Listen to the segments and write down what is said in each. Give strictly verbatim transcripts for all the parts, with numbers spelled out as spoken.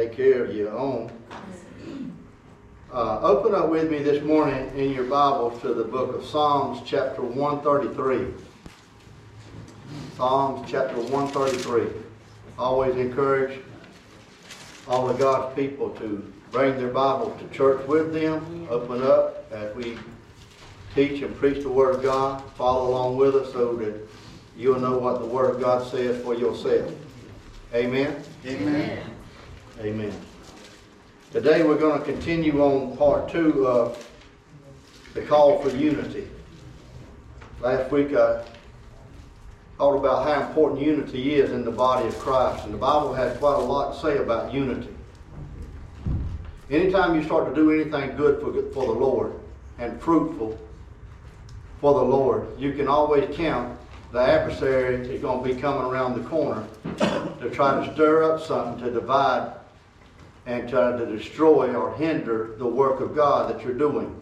take care of your own. Uh, open up with me this morning in your Bible to the book of Psalms, chapter one thirty-three. Psalms, chapter one thirty-three. Always encourage all of God's people to bring their Bible to church with them. Open up as we teach and preach the Word of God. Follow along with us so that you'll know what the Word of God says for yourself. Amen? Amen. Amen. Today we're going to continue on part two of the call for unity. Last week I thought about how important unity is in the body of Christ. And the Bible has quite a lot to say about unity. Anytime you start to do anything good for, for the Lord and fruitful for the Lord, you can always count the adversary is going to be coming around the corner to try to stir up something to divide and try to destroy or hinder the work of God that you're doing.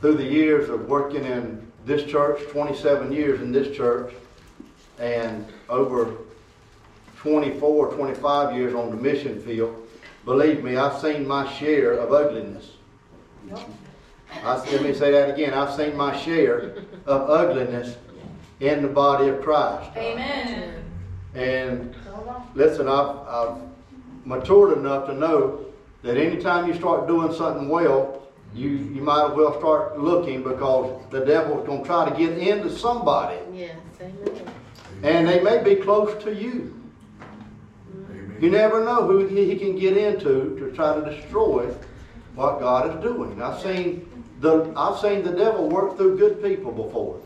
Through the years of working in this church, twenty-seven years in this church, and over twenty-four, twenty-five years on the mission field, believe me, I've seen my share of ugliness. I, let me say that again. I've seen my share of ugliness in the body of Christ. Amen. And listen, I've, I've matured enough to know that anytime you start doing something well, you, you might as well start looking, because the devil's going to try to get into somebody. Yes, amen. And they may be close to you. Amen. You never know who he can get into to try to destroy what God is doing. I've seen the I've seen the devil work through good people before.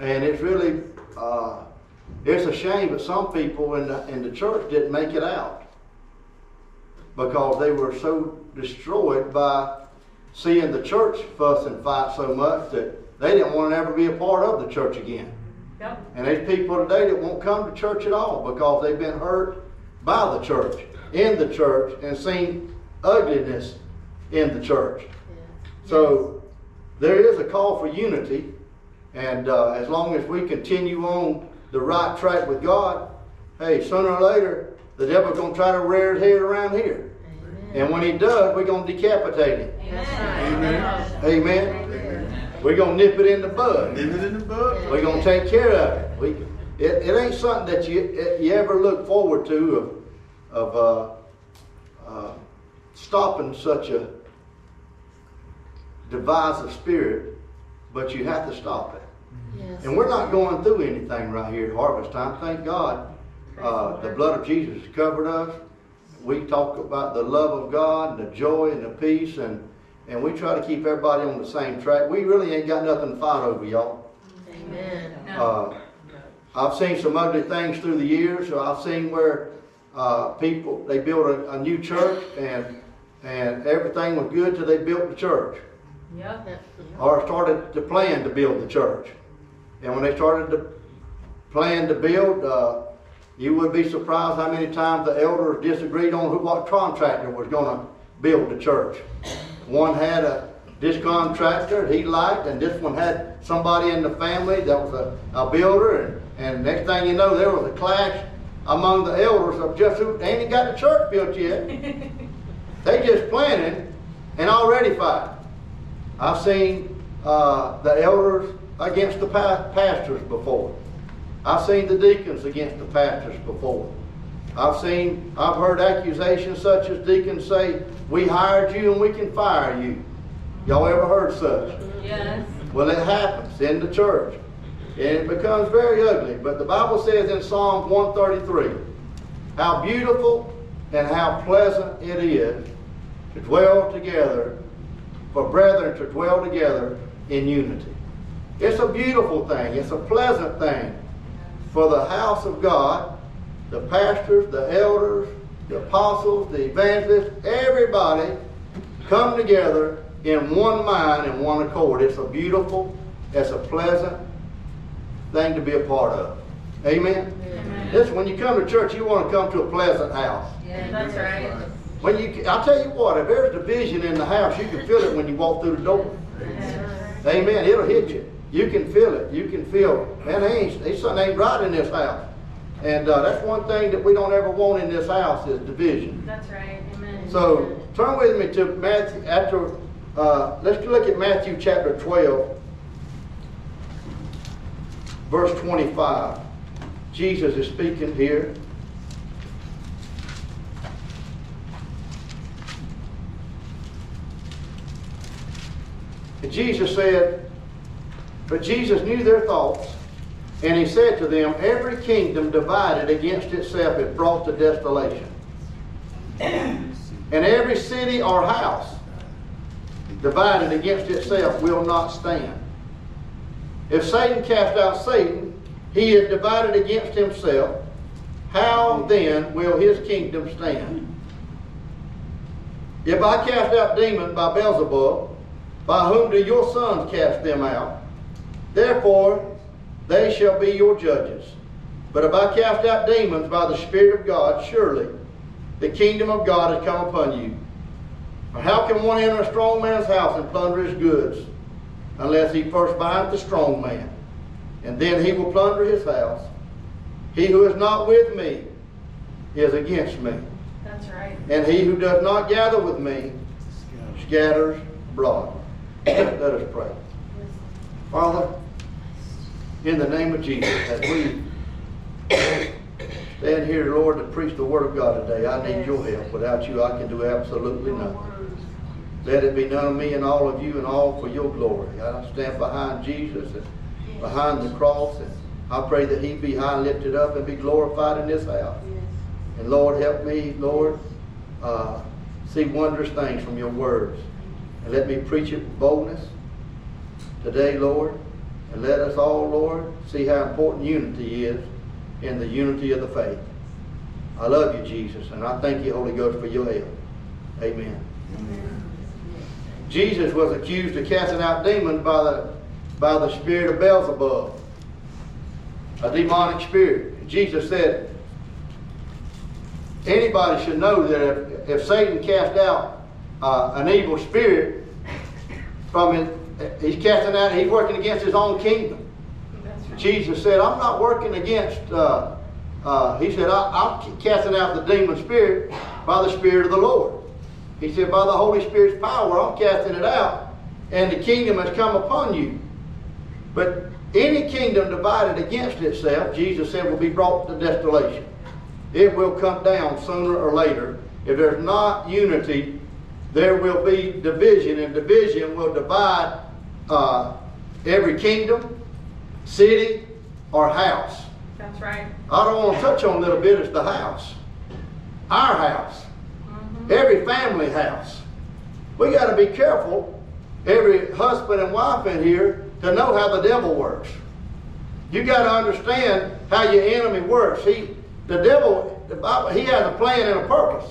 And it's really uh, it's a shame that some people in the, in the church didn't make it out, because they were so destroyed by seeing the church fuss and fight so much that they didn't want to ever be a part of the church again. Yep. And there's people today that won't come to church at all because they've been hurt by the church, in the church, and seen ugliness in the church. Yeah. So there is a call for unity, and uh, as long as we continue on the right track with God, hey, sooner or later, the devil's going to try to rear his head around here. Amen. And when he does, we're going to decapitate him. Amen. Amen. Amen. Amen. We're going to nip it in the bud. Nip it in the bud. We're going to take care of it. We, it, it ain't something that you it, you ever look forward to, of, of uh, uh, stopping such a divisive spirit, but you have to stop it. Yes. And we're not going through anything right here at Harvest Time. Thank God. Uh, the blood of Jesus covered us. We talk about the love of God and the joy and the peace, and, and we try to keep everybody on the same track. We really ain't got nothing to fight over, y'all. Amen. Uh, I've seen some ugly things through the years. So I've seen where uh, people, they built a, a new church and and everything was good till they built the church. Yep. Or started to plan to build the church. And when they started to plan to build, uh, you would be surprised how many times the elders disagreed on who, what contractor was going to build the church. One had a this contractor he liked, and this one had somebody in the family that was a, a builder, and, and next thing you know, there was a clash among the elders of just who they ain't got the church built yet. They just planning and already fighting. I've seen uh, the elders against the pa- pastors before. I've seen the deacons against the pastors before. I've seen, I've heard accusations such as deacons say, "We hired you and we can fire you." Y'all ever heard such? Yes. Well, it happens in the church. And it becomes very ugly. But the Bible says in Psalm one thirty-three, how beautiful and how pleasant it is to dwell together, for brethren to dwell together in unity. It's a beautiful thing. It's a pleasant thing. For the house of God, the pastors, the elders, the apostles, the evangelists, everybody come together in one mind and one accord. It's a beautiful, it's a pleasant thing to be a part of. Amen? Amen. Listen, when you come to church, you want to come to a pleasant house. Yeah, that's right. When you, I'll tell you what, if there's division in the house, you can feel it when you walk through the door. Amen. Amen. It'll hit you. You can feel it. You can feel, man, ain't, something ain't right in this house. And uh, that's one thing that we don't ever want in this house is division. That's right. Amen. So turn with me to Matthew. After, uh, let's look at Matthew chapter twelve, verse twenty-five. Jesus is speaking here. And Jesus said, but Jesus knew their thoughts, and he said to them, every kingdom divided against itself is brought to desolation. And every city or house divided against itself will not stand. If Satan cast out Satan, he is divided against himself. How then will his kingdom stand? If I cast out demons by Beelzebub, by whom do your sons cast them out? Therefore, they shall be your judges. But if I cast out demons by the Spirit of God, surely the kingdom of God has come upon you. For how can one enter a strong man's house and plunder his goods, unless he first bind the strong man? And then he will plunder his house. He who is not with me is against me. That's right. And he who does not gather with me scatters abroad. Let us pray. Father, in the name of Jesus, as we stand here, Lord, to preach the Word of God today, I need your help. Without you, I can do absolutely nothing. Let it be none of me and all of you and all for your glory. I stand behind Jesus and behind the cross, and I pray that he be high and lifted up and be glorified in this house. And Lord, help me, Lord, uh, see wondrous things from your words. And let me preach it with boldness today, Lord. And let us all, Lord, see how important unity is in the unity of the faith. I love you, Jesus, and I thank you, Holy Ghost, for your help. Amen. Amen. Jesus was accused of casting out demons by the, by the spirit of Beelzebub, a demonic spirit. Jesus said, anybody should know that if, if Satan cast out Uh, an evil spirit from his, he's casting out, he's working against his own kingdom. That's right. Jesus said, I'm not working against, uh, uh, he said, I, I'm casting out the demon spirit by the Spirit of the Lord. He said, by the Holy Spirit's power, I'm casting it out, and the kingdom has come upon you. But any kingdom divided against itself, Jesus said, will be brought to desolation. It will come down sooner or later. If there's not unity, there will be division, and division will divide uh, every kingdom, city, or house. That's right. I don't want to touch on a little bit is the house. Our house. Mm-hmm. Every family house. We got to be careful, every husband and wife in here, to know how the devil works. You got to understand how your enemy works. He, the devil, the Bible, he has a plan and a purpose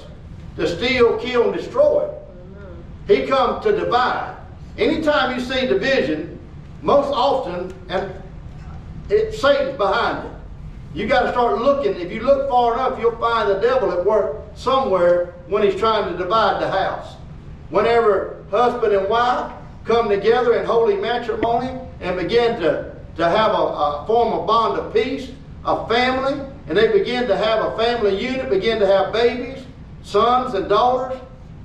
to steal, kill, and destroy. He comes to divide. Anytime you see division, most often, and it, Satan's behind it. You got to start looking. If you look far enough, you'll find the devil at work somewhere when he's trying to divide the house. Whenever husband and wife come together in holy matrimony and begin to, to have a, a form of bond of peace, a family, and they begin to have a family unit, begin to have babies, sons and daughters,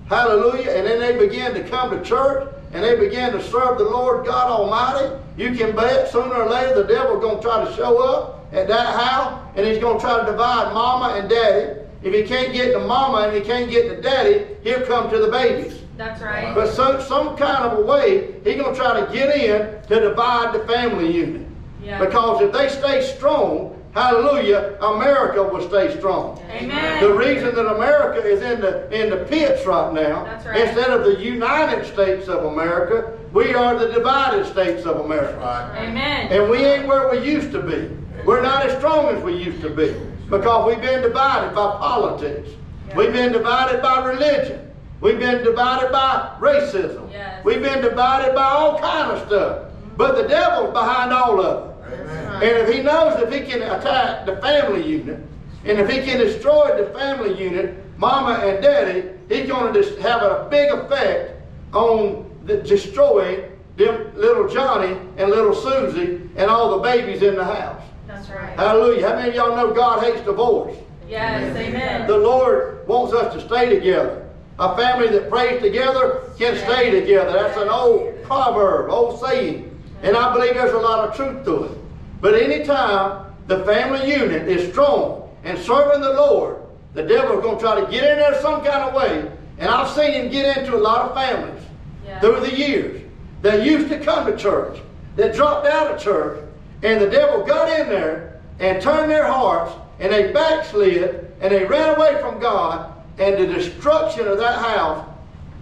hallelujah. And then they begin to come to church and they begin to serve the Lord God Almighty. You can bet sooner or later the devil's going to try to show up at that house, and he's going to try to divide mama and daddy. If he can't get to mama and he can't get to daddy, he'll come to the babies. That's right. But some, some kind of a way, he's going to try to get in to divide the family unit. Yeah. Because if they stay strong, hallelujah, America will stay strong. Amen. The reason that America is in the, in the pits right now, that's right, instead of the United States of America, we are the divided states of America. Right. Amen. And we ain't where we used to be. We're not as strong as we used to be because we've been divided by politics. Yes. We've been divided by religion. We've been divided by racism. Yes. We've been divided by all kind of stuff. But the devil's behind all of it. Amen. And if he knows if he can attack the family unit, and if he can destroy the family unit, mama and daddy, he's going to just have a big effect on the, destroying them little Johnny and little Susie and all the babies in the house. That's right. Hallelujah. How many of y'all know God hates divorce? Yes, amen. The Lord wants us to stay together. A family that prays together can stay together. That's an old proverb, old saying. And I believe there's a lot of truth to it. But anytime the family unit is strong and serving the Lord, the devil is going to try to get in there some kind of way. And I've seen him get into a lot of families yeah. through the years that used to come to church, that dropped out of church, and the devil got in there and turned their hearts, and they backslid, and they ran away from God, and the destruction of that house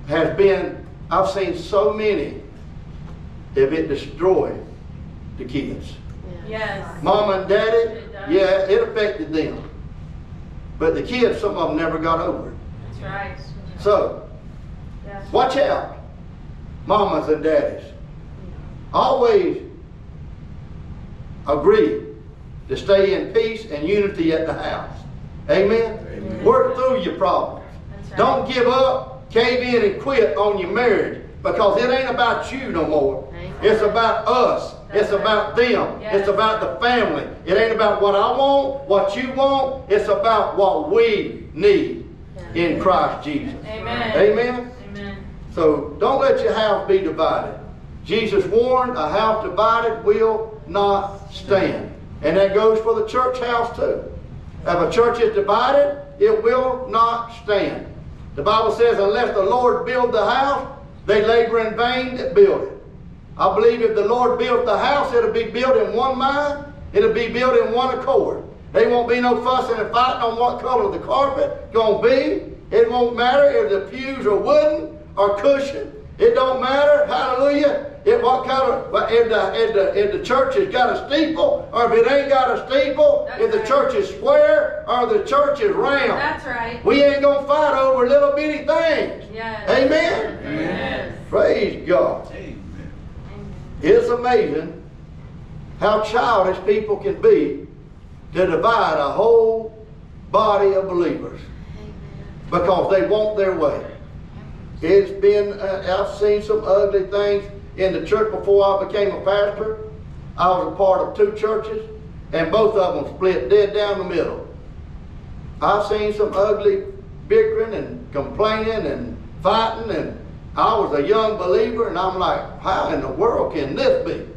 has been, I've seen so many, if it destroyed the kids. Yeah. Yes. Mom and daddy, it yeah, it affected them. But the kids, some of them never got over it. That's right. So, yes. watch out, mamas and daddies. Always agree to stay in peace and unity at the house. Amen? Amen. Work through your problems. Right. Don't give up, cave in, and quit on your marriage, because it ain't about you no more. Amen. It's about us. That's it's right. about them. Yes. It's about the family. It ain't about what I want, what you want. It's about what we need yes. in Christ Jesus. Amen. Amen. Amen. So don't let your house be divided. Jesus warned, a house divided will not stand. And that goes for the church house too. If a church is divided, it will not stand. The Bible says, unless the Lord build the house, they labor in vain that build it. I believe if the Lord built the house, it'll be built in one mind, it'll be built in one accord. There won't be no fussing and fighting on what color the carpet gonna be. It won't matter if the pews are wooden or cushioned. It don't matter, hallelujah, if what kind of if the, if the, if the church has got a steeple, or if it ain't got a steeple, that's if the right. church is square or the church is round. That's right. We ain't gonna fight over little bitty things. Yes. Amen. Yes. Praise God. Amen. It's amazing how childish people can be to divide a whole body of believers Amen. Because they want their way. It's been, uh, I've seen some ugly things in the church before I became a pastor. I was a part of two churches, and both of them split dead down the middle. I've seen some ugly bickering and complaining and fighting, and I was a young believer, and I'm like, how in the world can this be?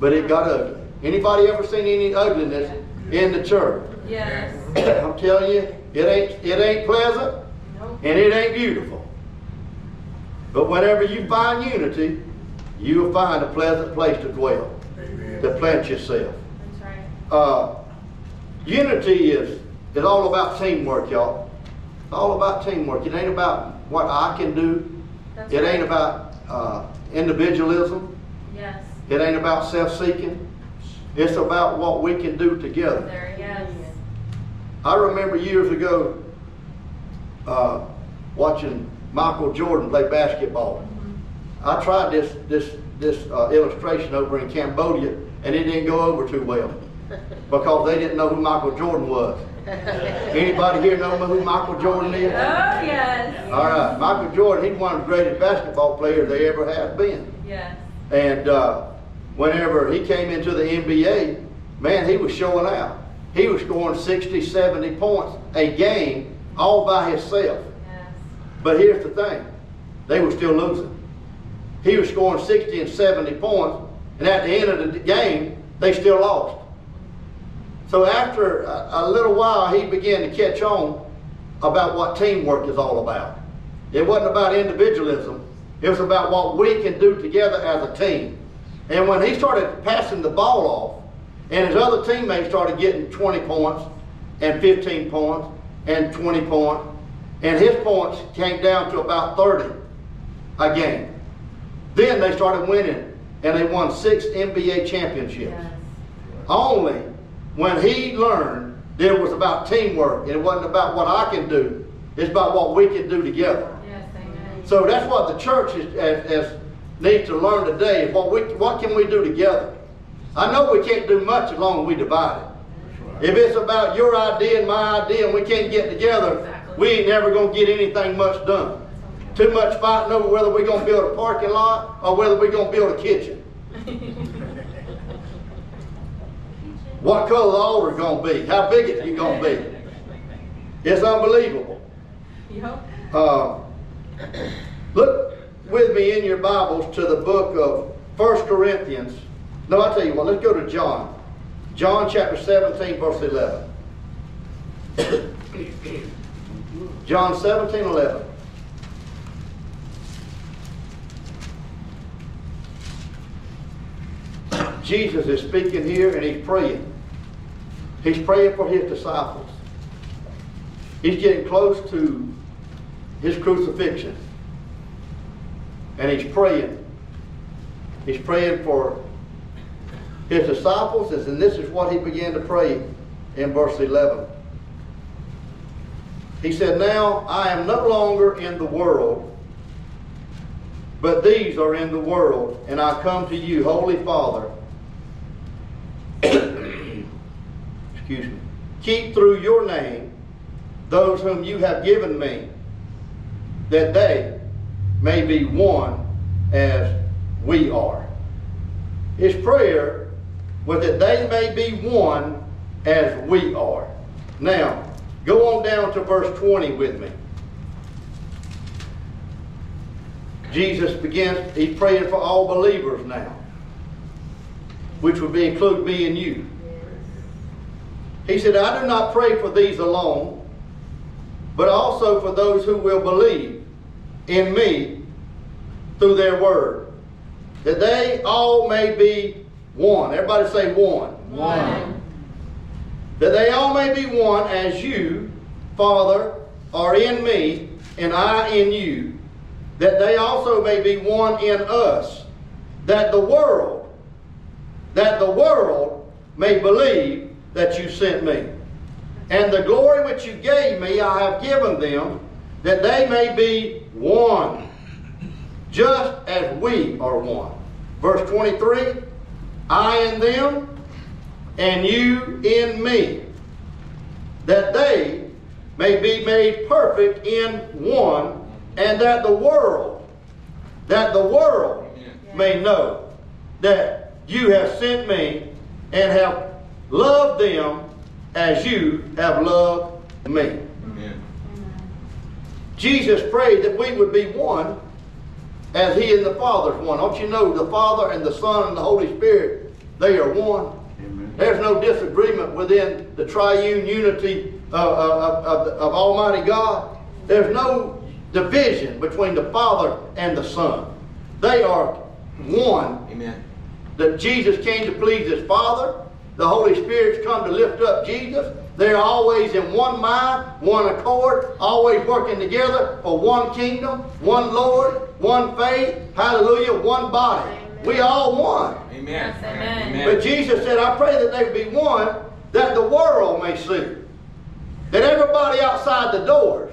But it got ugly. Anybody ever seen any ugliness in the church? Yes. I'm telling you, it ain't, it ain't pleasant, nope. and it ain't beautiful. But whenever you find unity, you'll find a pleasant place to dwell, Amen. To plant yourself. That's right. Uh, unity is, is all about teamwork, y'all. It's all about teamwork. It ain't about what I can do. That's it right. ain't about uh, individualism. Yes. It ain't about self-seeking. It's about what we can do together. There, yes. I remember years ago uh, watching Michael Jordan play basketball. Mm-hmm. I tried this this this uh, illustration over in Cambodia, and it didn't go over too well because they didn't know who Michael Jordan was. Anybody here know who Michael Jordan is? Oh yes. All right, Michael Jordan. He's one of the greatest basketball players they ever have been. Yes. And uh, whenever he came into the N B A, man, he was showing out. He was scoring sixty, seventy points a game all by himself. But here's the thing, they were still losing. He was scoring sixty and seventy points, and at the end of the game, they still lost. So after a, a little while, he began to catch on about what teamwork is all about. It wasn't about individualism, it was about what we can do together as a team. And when he started passing the ball off, and his other teammates started getting twenty points, and fifteen points, and twenty points, and his points came down to about thirty a game. Then they started winning, and they won six N B A championships. Yes. Only when he learned that it was about teamwork, and it wasn't about what I can do, it's about what we can do together. Yes, amen. So that's what the church is, as, as needs to learn today, is what, we, what can we do together? I know we can't do much as long as we divide it. If it's about your idea and my idea and we can't get together, exactly. we ain't never going to get anything much done. Okay. Too much fighting over whether we're going to build a parking lot or whether we're going to build a kitchen. What color the altar going to be? How big it's going to be? It's unbelievable. Uh, look with me in your Bibles to the book of First Corinthians. No, I'll tell you what. Let's go to John. John chapter seventeen, verse eleven. John seventeen, eleven. Jesus is speaking here and he's praying. He's praying for his disciples. He's getting close to his crucifixion. And he's praying. He's praying for his disciples, and this is what he began to pray in verse eleven. He said, "Now I am no longer in the world, but these are in the world, and I come to you, Holy Father." Excuse me. "Keep through your name those whom you have given me, that they may be one as we are." His prayer was that they may be one as we are. Now, go on down to verse twenty with me. Jesus begins, he's praying for all believers now, which would be include me and you. He said, "I do not pray for these alone, but also for those who will believe in me through their word, that they all may be one." Everybody say one. One. "That they all may be one as you, Father, are in me and I in you, that they also may be one in us, that the world, that the world may believe that you sent me. And the glory which you gave me I have given them, that they may be one, just as we are one." Verse twenty-three, "I in them and you in me, that they may be made perfect in one, and that the world, that the world may know that you have sent me and have loved them as you have loved me." Amen. Jesus prayed that we would be one as he and the Father is one. Don't you know the Father and the Son and the Holy Spirit, they are one. Amen. There's no disagreement within the triune unity of, of, of, of Almighty God. There's no division between the Father and the Son. They are one. Amen. That Jesus came to please his Father. The Holy Spirit's come to lift up Jesus. They're always in one mind, one accord, always working together for one kingdom, one Lord, one faith, hallelujah, one body. Amen. We all one. Amen. Yes, amen. Amen. But Jesus said, "I pray that they be one, that the world may see." That everybody outside the doors,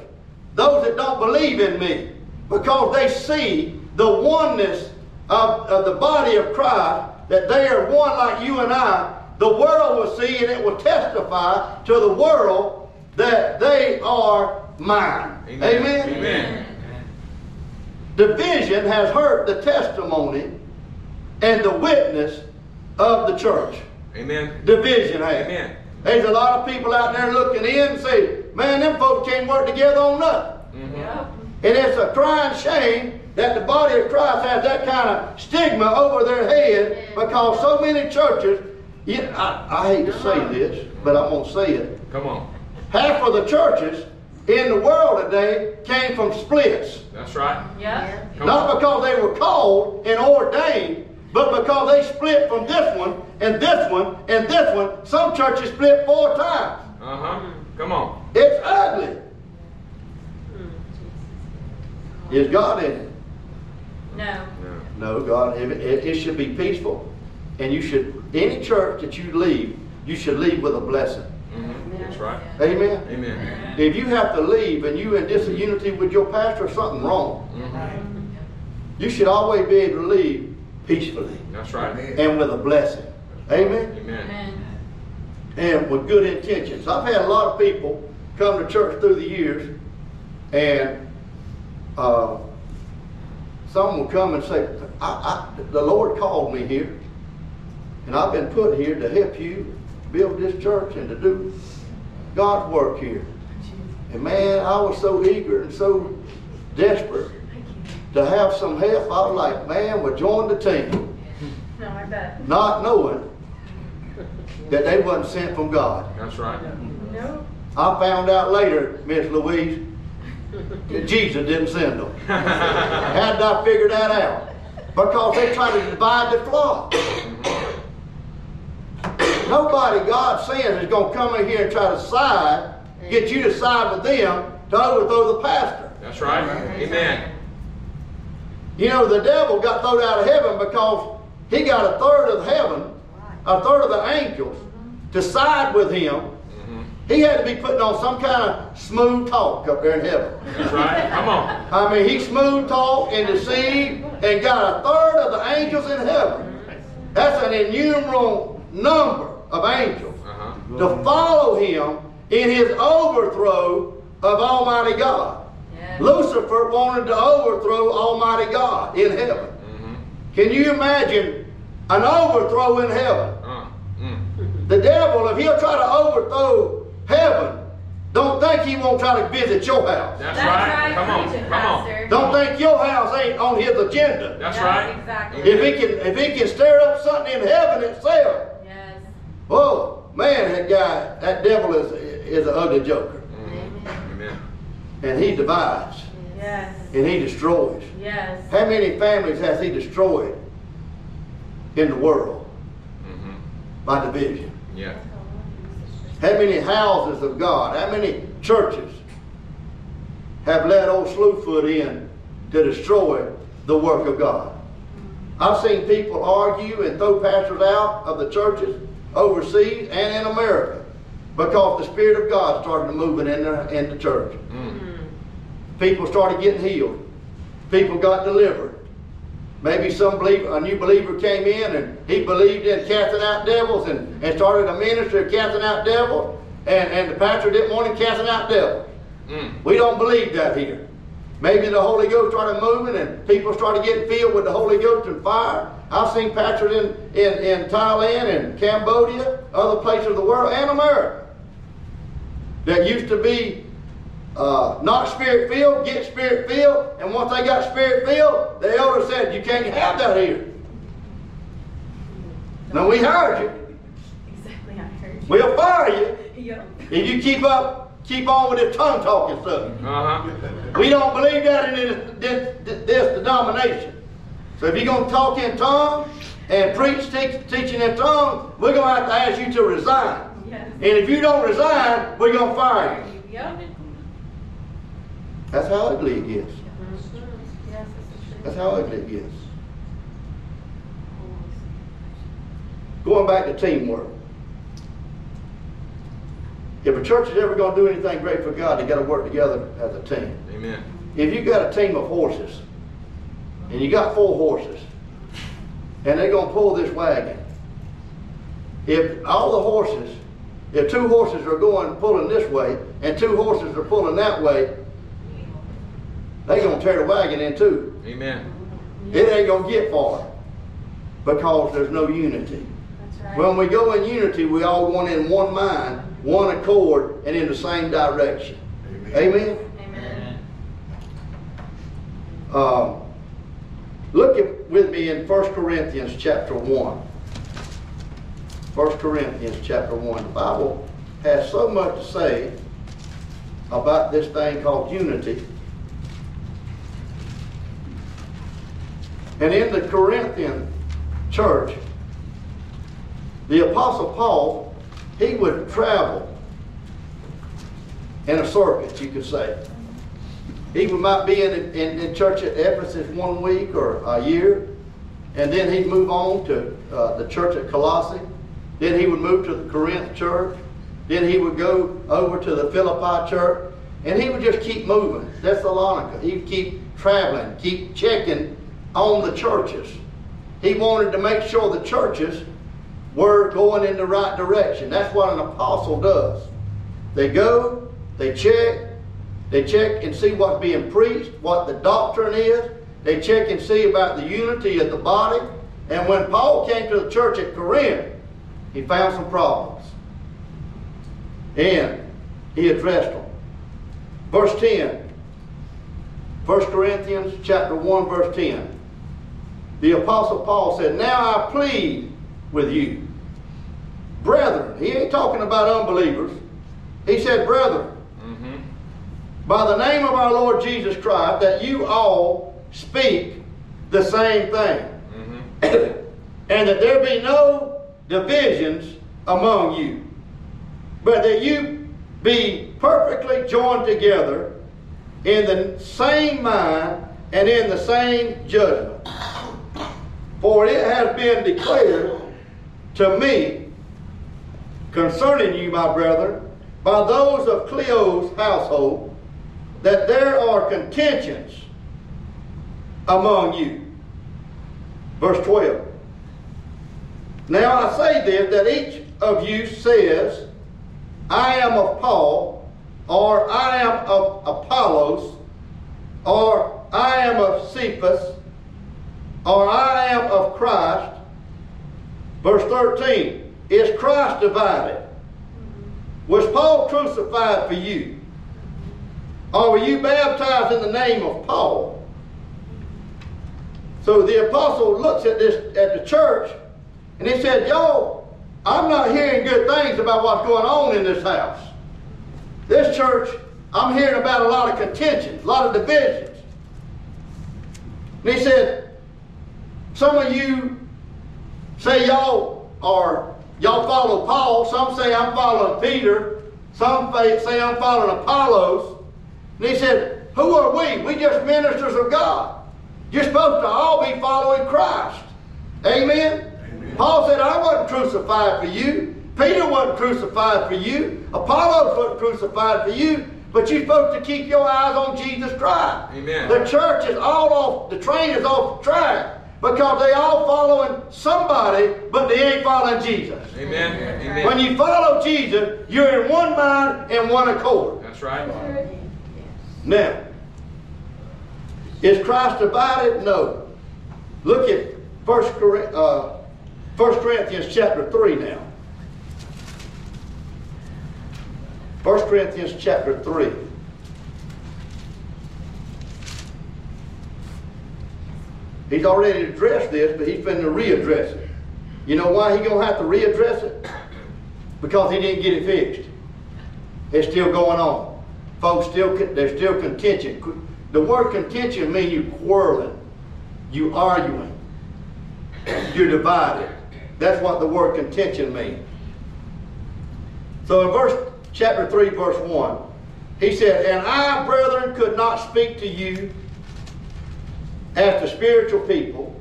those that don't believe in me, because they see the oneness of, of the body of Christ, that they are one like you and I, the world will see and it will testify to the world that they are mine. Amen. Amen? Amen. Division has hurt the testimony and the witness of the church. Amen. Division has. Amen. There's a lot of people out there looking in and saying, "Man, them folks can't work together on nothing." Mm-hmm. Yeah. And it's a crying shame that the body of Christ has that kind of stigma over their head, because so many churches, Yeah, I, I hate to say this, but I'm going to say it. Come on. Half of the churches in the world today came from splits. That's right. Yeah. Not because they were called and ordained, but because they split from this one and this one and this one. Some churches split four times. Uh-huh. Come on. It's ugly. Is God in it? No. No, God, it, it, it should be peaceful. And you should, any church that you leave, you should leave with a blessing. Mm-hmm. That's right. Amen? Amen. Amen. If you have to leave and you're in disunity with your pastor, something wrong. Mm-hmm. You should always be able to leave peacefully. That's right. And with a blessing. Amen? Amen. And with good intentions. I've had a lot of people come to church through the years, and uh, some will come and say, I, I, the Lord called me here. And I've been put here to help you build this church and to do God's work here. And man, I was so eager and so desperate to have some help. I was like, man, we'll join the team. No, I bet. Not knowing that they wasn't sent from God. That's right. No. I found out later, Miss Louise, that Jesus didn't send them. How did I figure that out? Because they try to divide the flock. Nobody God sends is going to come in here and try to side, get you to side with them to overthrow the pastor. That's right. Amen. You know, the devil got thrown out of heaven because he got a third of heaven, a third of the angels, to side with him. He had to be putting on some kind of smooth talk up there in heaven. That's right. Come on. I mean, he smooth talked and deceived and got a third of the angels in heaven. That's an innumerable number of angels uh-huh. to follow him in his overthrow of Almighty God. Yeah. Lucifer wanted to overthrow Almighty God in heaven. Mm-hmm. Can you imagine an overthrow in heaven? Uh, mm. The devil, if he'll try to overthrow heaven, don't think he won't try to visit your house. That's, That's right. right. Come on. Come on. Don't think your house ain't on his agenda. That's, That's right. Exactly. If he can, if he can stir up something in heaven itself. Yes. Oh man, that guy, that devil is is an ugly joker. Mm. Amen. And he divides. Yes. And he destroys. Yes. How many families has he destroyed in the world mm-hmm. by division? Yeah. How many houses of God, how many churches have let old Slewfoot in to destroy the work of God? I've seen people argue and throw pastors out of the churches overseas and in America because the Spirit of God started moving in the, in the church. Mm. People started getting healed. People got delivered. Maybe some believer, a new believer came in and he believed in casting out devils and, and started a ministry of casting out devils, and, and the pastor didn't want him casting out devils. Mm. We don't believe that here. Maybe the Holy Ghost started moving and people started getting filled with the Holy Ghost and fire. I've seen pastors in, in, in Thailand and Cambodia, other places of the world, and America that used to be Uh, not spirit-filled, get spirit-filled, and once they got spirit-filled, the elder said, you can't have that here. No, we heard you. Exactly, I heard you. We'll fire you yep. if you keep up, keep on with this tongue-talking stuff. Uh-huh. We don't believe that in this, this, this denomination. So if you're going to talk in tongues and preach te teaching in tongues, we're going to have to ask you to resign. Yes. And if you don't resign, we're going to fire you. Yep. That's how ugly it gets. That's how ugly it gets. Going back to teamwork. If a church is ever going to do anything great for God, they got to work together as a team. Amen. If you got a team of horses, and you got four horses, and they're going to pull this wagon, if all the horses, if two horses are going pulling this way, and two horses are pulling that way, they're going to tear the wagon in two. Amen. It ain't going to get far because there's no unity. That's right. When we go in unity, we all going in one mind, one accord, and in the same direction. Amen. Amen. Amen. Um, look at, with me in First Corinthians chapter one. First Corinthians chapter one. The Bible has so much to say about this thing called unity. And in the Corinthian church, the Apostle Paul, he would travel in a circuit, you could say. He might be in, in, in church at Ephesus one week or a year, and then he'd move on to uh, the church at Colossae. Then he would move to the Corinth church. Then he would go over to the Philippi church, and he would just keep moving. Thessalonica. He'd keep traveling, keep checking on the churches. He wanted to make sure the churches were going in the right direction. That's what an apostle does. They go, they check, they check and see what's being preached, what the doctrine is. They check and see about the unity of the body. And when Paul came to the church at Corinth, he found some problems. And he addressed them. Verse ten. First Corinthians chapter one verse ten. The Apostle Paul said, now I plead with you, brethren. He ain't talking about unbelievers. He said, brethren, mm-hmm. by the name of our Lord Jesus Christ, that you all speak the same thing. Mm-hmm. And that there be no divisions among you, but that you be perfectly joined together in the same mind and in the same judgment. For it has been declared to me concerning you, my brethren, by those of Cleo's household, that there are contentions among you. Verse twelve. Now I say this, that each of you says, I am of Paul, or I am of Apollos, or I am of Cephas, or I am of Christ. Verse thirteen, is Christ divided? Was Paul crucified for you? Or were you baptized in the name of Paul? So the apostle looks at this, at the church, and he said, yo, I'm not hearing good things about what's going on in this house. This church, I'm hearing about a lot of contentions, a lot of divisions. And he said, some of you say y'all are, y'all follow Paul. Some say I'm following Peter. Some say I'm following Apollos. And he said, who are we? We just ministers of God. You're supposed to all be following Christ. Amen? Paul said, I wasn't crucified for you. Peter wasn't crucified for you. Apollos wasn't crucified for you. But you're supposed to keep your eyes on Jesus Christ. Amen. The church is all off, the train is off the track, because they all following somebody, but they ain't following Jesus. Amen. Amen. When you follow Jesus, you're in one mind and one accord. That's right. Now, is Christ divided? No. Look at First Corinthians chapter three now. First Corinthians chapter three. He's already addressed this, but he's finna readdress it. You know why he's gonna have to readdress it? Because he didn't get it fixed. It's still going on. Folks, still there's still contention. The word contention means you quarreling, you arguing, you're divided. That's what the word contention means. So in verse chapter three, verse one, he said, and I, brethren, could not speak to you as to spiritual people,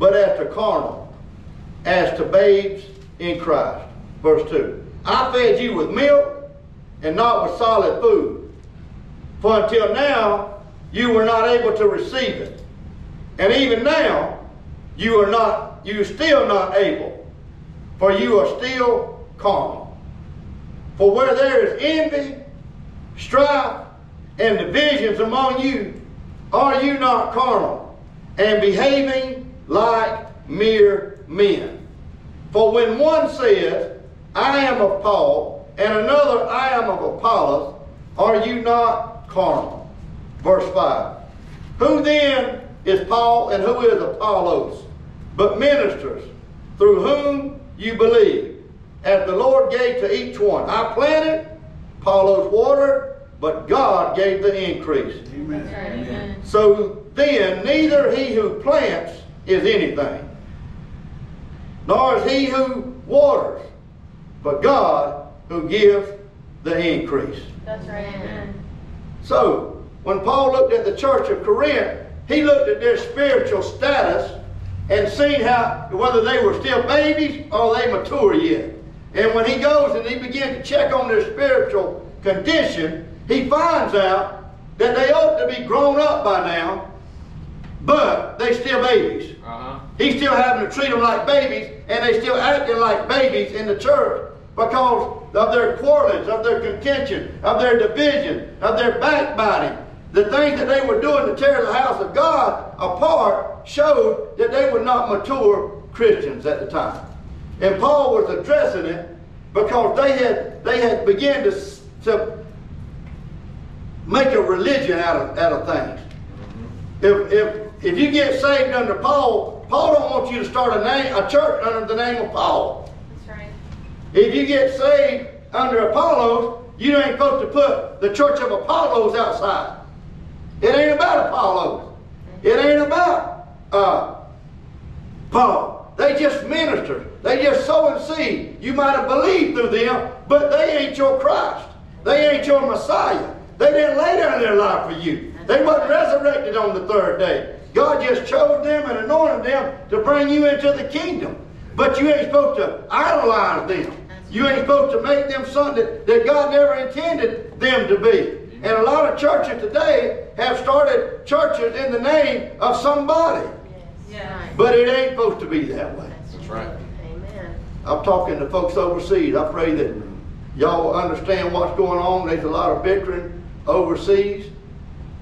but as to carnal, as to babes in Christ. Verse two, I fed you with milk and not with solid food, for until now you were not able to receive it. And even now you are not you still not able, for you are still carnal. For where there is envy, strife, and divisions among you, are you not carnal, and behaving like mere men? For when one says, I am of Paul, and another, I am of Apollos, are you not carnal? Verse five. Who then is Paul, and who is Apollos? But ministers, through whom you believe, as the Lord gave to each one. I planted, Apollos watered, but God gave the increase. Amen. Amen. So then, neither he who plants is anything, nor is he who waters, but God who gives the increase. That's right. Amen. So, when Paul looked at the church of Corinth, he looked at their spiritual status and seen how, whether they were still babies or they mature yet. And when he goes and he begins to check on their spiritual condition, he finds out that they ought to be grown up by now, but they still babies. Uh-huh. He's still having to treat them like babies, and they still acting like babies in the church because of their quarrels, of their contention, of their division, of their backbiting. The things that they were doing to tear the house of God apart showed that they were not mature Christians at the time. And Paul was addressing it because they had they had began to to make a religion out of out of things. If if if you get saved under Paul, Paul don't want you to start a name a church under the name of Paul. That's right. If you get saved under Apollos, you ain't supposed to put the Church of Apollos outside. It ain't about Apollos. It ain't about uh, Paul. They just minister. They just sow and seed. You might have believed through them, but they ain't your Christ. They ain't your Messiah. They didn't lay down their life for you. They wasn't resurrected on the third day. God just chose them and anointed them to bring you into the kingdom. But you ain't supposed to idolize them. You ain't supposed to make them something that, that God never intended them to be. And a lot of churches today have started churches in the name of somebody. Yes. But it ain't supposed to be that way. That's right. Amen. I'm talking to folks overseas. I pray that y'all understand what's going on. There's a lot of bickering overseas,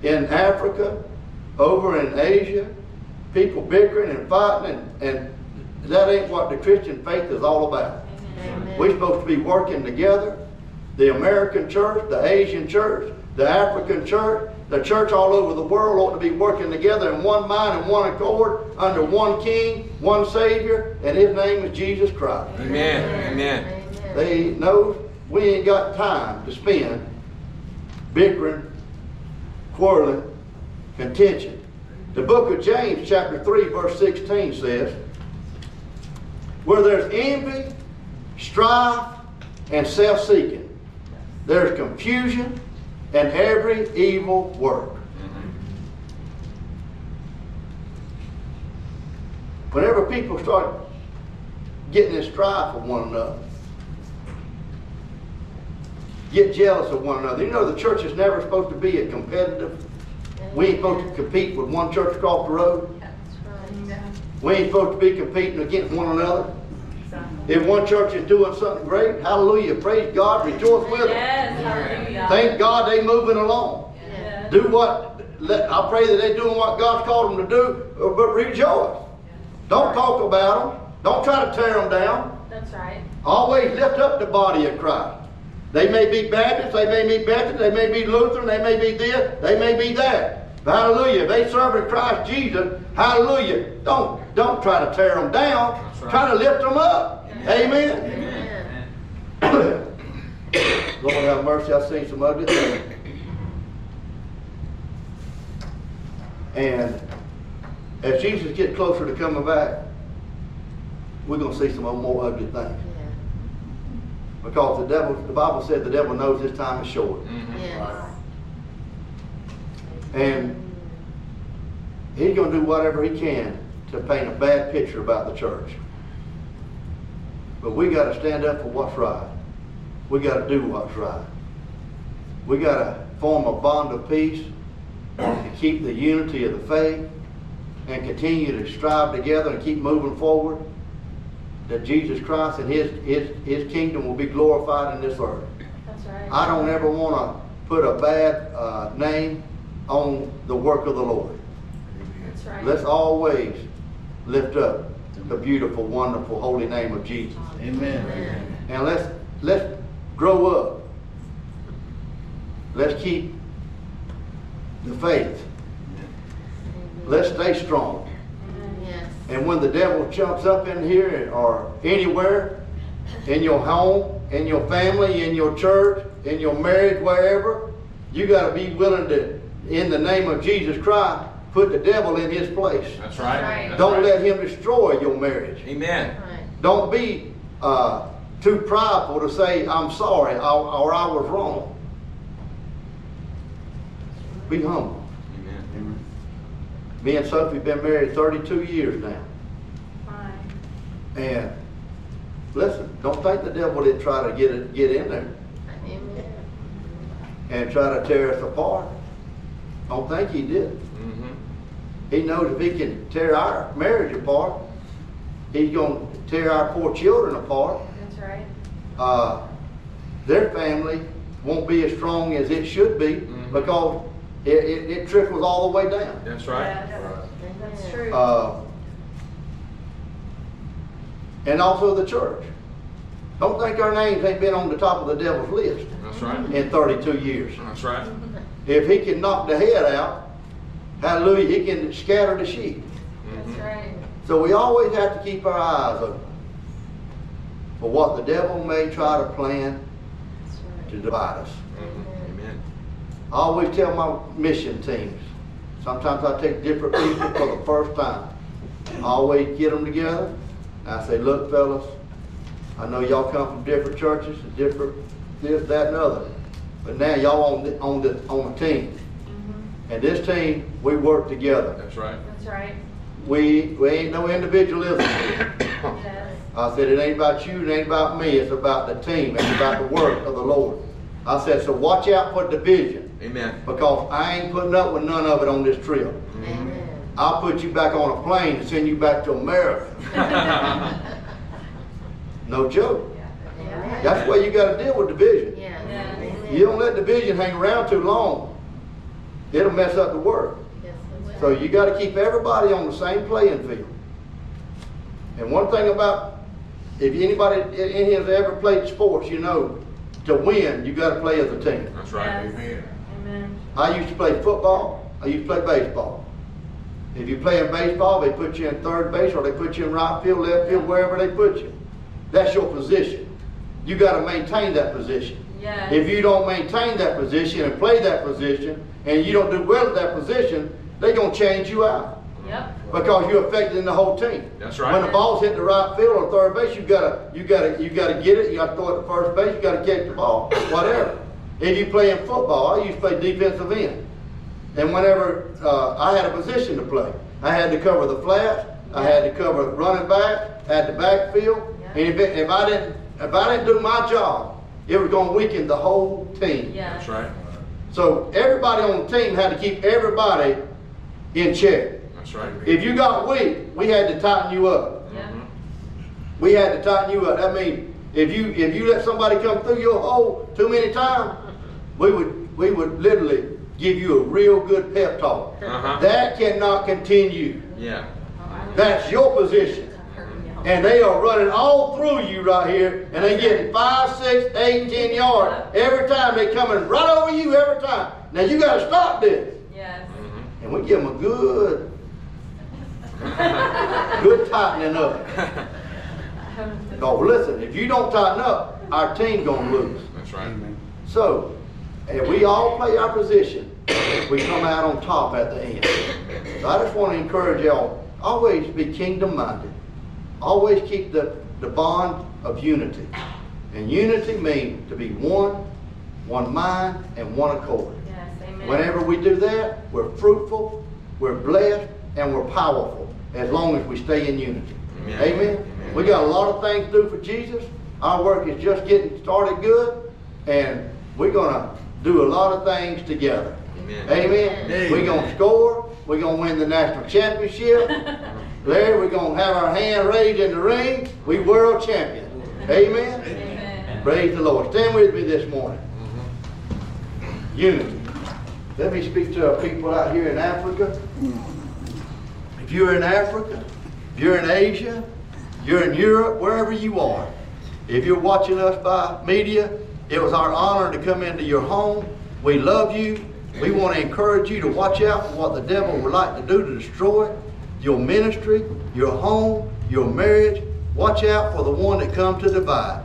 in Africa, over in Asia. People bickering and fighting, and, and that ain't what the Christian faith is all about. Amen. We're supposed to be working together. The American church, the Asian church, the African church, the church all over the world ought to be working together in one mind and one accord under one King, one Savior, and His name is Jesus Christ. Amen. Amen. Amen. They know we ain't got time to spend bickering, quarreling, contention. The book of James, chapter three, verse sixteen says, where there's envy, strife, and self-seeking, there's confusion and every evil work. Mm-hmm. Whenever people start getting in strife with one another, get jealous of one another. You know the church is never supposed to be a competitive. We ain't supposed to compete with one church across the road. That's right. We ain't supposed to be competing against one another. If one church is doing something great, hallelujah, praise God, rejoice with them. Yes, thank God they're moving along. Yes. Do what, let, I pray that they're doing what God's called them to do, but rejoice. Yes. Don't right. talk about them. Don't try to tear them down. That's right. Always lift up the body of Christ. They may be Baptist, they may be Baptist, they may be Lutheran, they may be this, they may be that. Hallelujah. They serve in Christ Jesus. Hallelujah. Don't, don't try to tear them down. Right. Try to lift them up. Amen. Amen. Amen. Lord have mercy, I've seen some ugly things. And as Jesus gets closer to coming back, we're going to see some more ugly things. Yeah. Because the devil, the Bible said the devil knows his time is short. Mm-hmm. Yes. Right. And he's going to do whatever he can to paint a bad picture about the church. But we got to stand up for what's right. We got to do what's right. We got to form a bond of peace and keep the unity of the faith and continue to strive together and keep moving forward, that Jesus Christ and His, His, His kingdom will be glorified in this earth. That's right. I don't ever want to put a bad uh, name on the work of the Lord. That's right. Let's always lift up the beautiful, wonderful, holy name of Jesus. Amen. Amen. And let's let's grow up. Let's keep the faith. Amen. Let's stay strong. Yes. And when the devil jumps up in here or anywhere, in your home, in your family, in your church, in your marriage, wherever, you got to be willing to, in the name of Jesus Christ, put the devil in his place. That's right. That's Don't right. let him destroy your marriage. Amen. Right. Don't be uh, too prideful to say, I'm sorry, or I was wrong. Be humble. Amen. Amen. Me and Sophie have been married thirty-two years now. Fine. And listen, don't think the devil didn't try to get it, get in there. Amen. And try to tear us apart. Don't think he did. He knows if he can tear our marriage apart, he's going to tear our poor children apart. That's right. Uh, their family won't be as strong as it should be, mm-hmm. because it, it, it trickles all the way down. That's right. Yeah, that's, that's true. Uh, and also the church. Don't think our names ain't been on the top of the devil's list. That's right. In thirty-two years. That's right. If he can knock the head out, hallelujah, he can scatter the sheep. That's right. So we always have to keep our eyes open for what the devil may try to plan to divide us. Amen. I always tell my mission teams, sometimes I take different people for the first time. I always get them together. And I say, look, fellas, I know y'all come from different churches, and different this, that, and other. But now y'all on the, on the, on a team. Mm-hmm. And this team, we work together. That's right. That's right. We, we ain't no individualism. Yes. I said, it ain't about you, it ain't about me. It's about the team. It's about the work of the Lord. I said, so watch out for division. Amen. Because I ain't putting up with none of it on this trip. Amen. I'll put you back on a plane and send you back to America. No joke. Yeah. That's where you got to deal with division. Yeah. Yeah. You don't let division hang around too long. It'll mess up the work. Yes, so you got to keep everybody on the same playing field. And one thing about, if anybody in here has ever played sports, you know, to win, you got to play as a team. That's right. Yes. Amen. Amen. I used to play football. I used to play baseball. If you play in baseball, they put you in third base, or they put you in right field, left field, wherever they put you. That's your position. You got to maintain that position. Yes. If you don't maintain that position and play that position, and you don't do well at that position, they're going to change you out. Yep. Because you're affecting the whole team. That's right. When the ball's hit the right field or third base, you got to you got to you got to get it. You got to throw it to first base. You got to catch the ball. Whatever. If you play in football, I used to play defensive end, and whenever uh, I had a position to play, I had to cover the flats. Yep. I had to cover running back. I had the backfield. And if, it, if I didn't, if I didn't do my job, it was going to weaken the whole team. Yeah. That's right. So everybody on the team had to keep everybody in check. That's right. If you got weak, we had to tighten you up. Yeah. Mm-hmm. We had to tighten you up. I mean, if you if you let somebody come through your hole too many times, we would we would literally give you a real good pep talk. Uh-huh. That cannot continue. Yeah. That's your position. And they are running all through you right here, and they get five, six, eight, ten yards every time. They're coming right over you every time. Now you got to stop this. Yes. Mm-hmm. And we give them a good, good tightening up. Because listen, if you don't tighten up, our team gonna lose. That's right. So, if we all play our position, we come out on top at the end. So I just want to encourage y'all: always be kingdom-minded. Always keep the, the bond of unity. And unity means to be one, one mind, and one accord. Yes, amen. Whenever we do that, we're fruitful, we're blessed, and we're powerful as long as we stay in unity. Amen. Amen. Amen. We got a lot of things to do for Jesus. Our work is just getting started good, and we're going to do a lot of things together. Amen. Amen. Amen. We're going to score. We're going to win the national championship. Larry, we're going to have our hand raised in the ring. We world champion. Amen? Amen. Amen. Praise the Lord. Stand with me this morning. Mm-hmm. Unity. Let me speak to our people out here in Africa. If you're in Africa, if you're in Asia, you're in Europe, wherever you are, if you're watching us by media, it was our honor to come into your home. We love you. We want to encourage you to watch out for what the devil would like to do to destroy your ministry, your home, your marriage. Watch out for the one that comes to divide.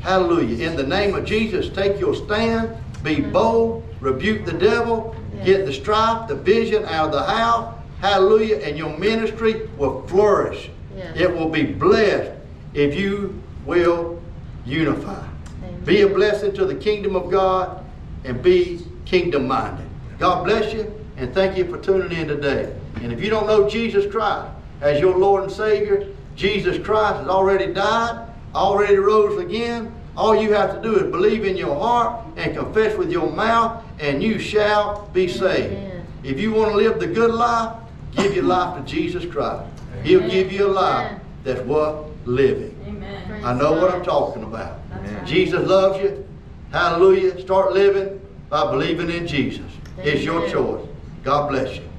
Hallelujah. In the name of Jesus, take your stand. Be bold. Rebuke the devil. Get the strife, the vision out of the house. Hallelujah. And your ministry will flourish. Yes. It will be blessed if you will unify. Amen. Be a blessing to the kingdom of God and be kingdom-minded. God bless you, and thank you for tuning in today. And if you don't know Jesus Christ as your Lord and Savior, Jesus Christ has already died, already rose again. All you have to do is believe in your heart and confess with your mouth, and you shall be saved. Amen. If you want to live the good life, give your life to Jesus Christ. Amen. He'll give you a life Amen. That's worth living. Amen. I know what I'm talking about. Amen. Jesus loves you. Hallelujah. Start living by believing in Jesus. Amen. It's your choice. God bless you.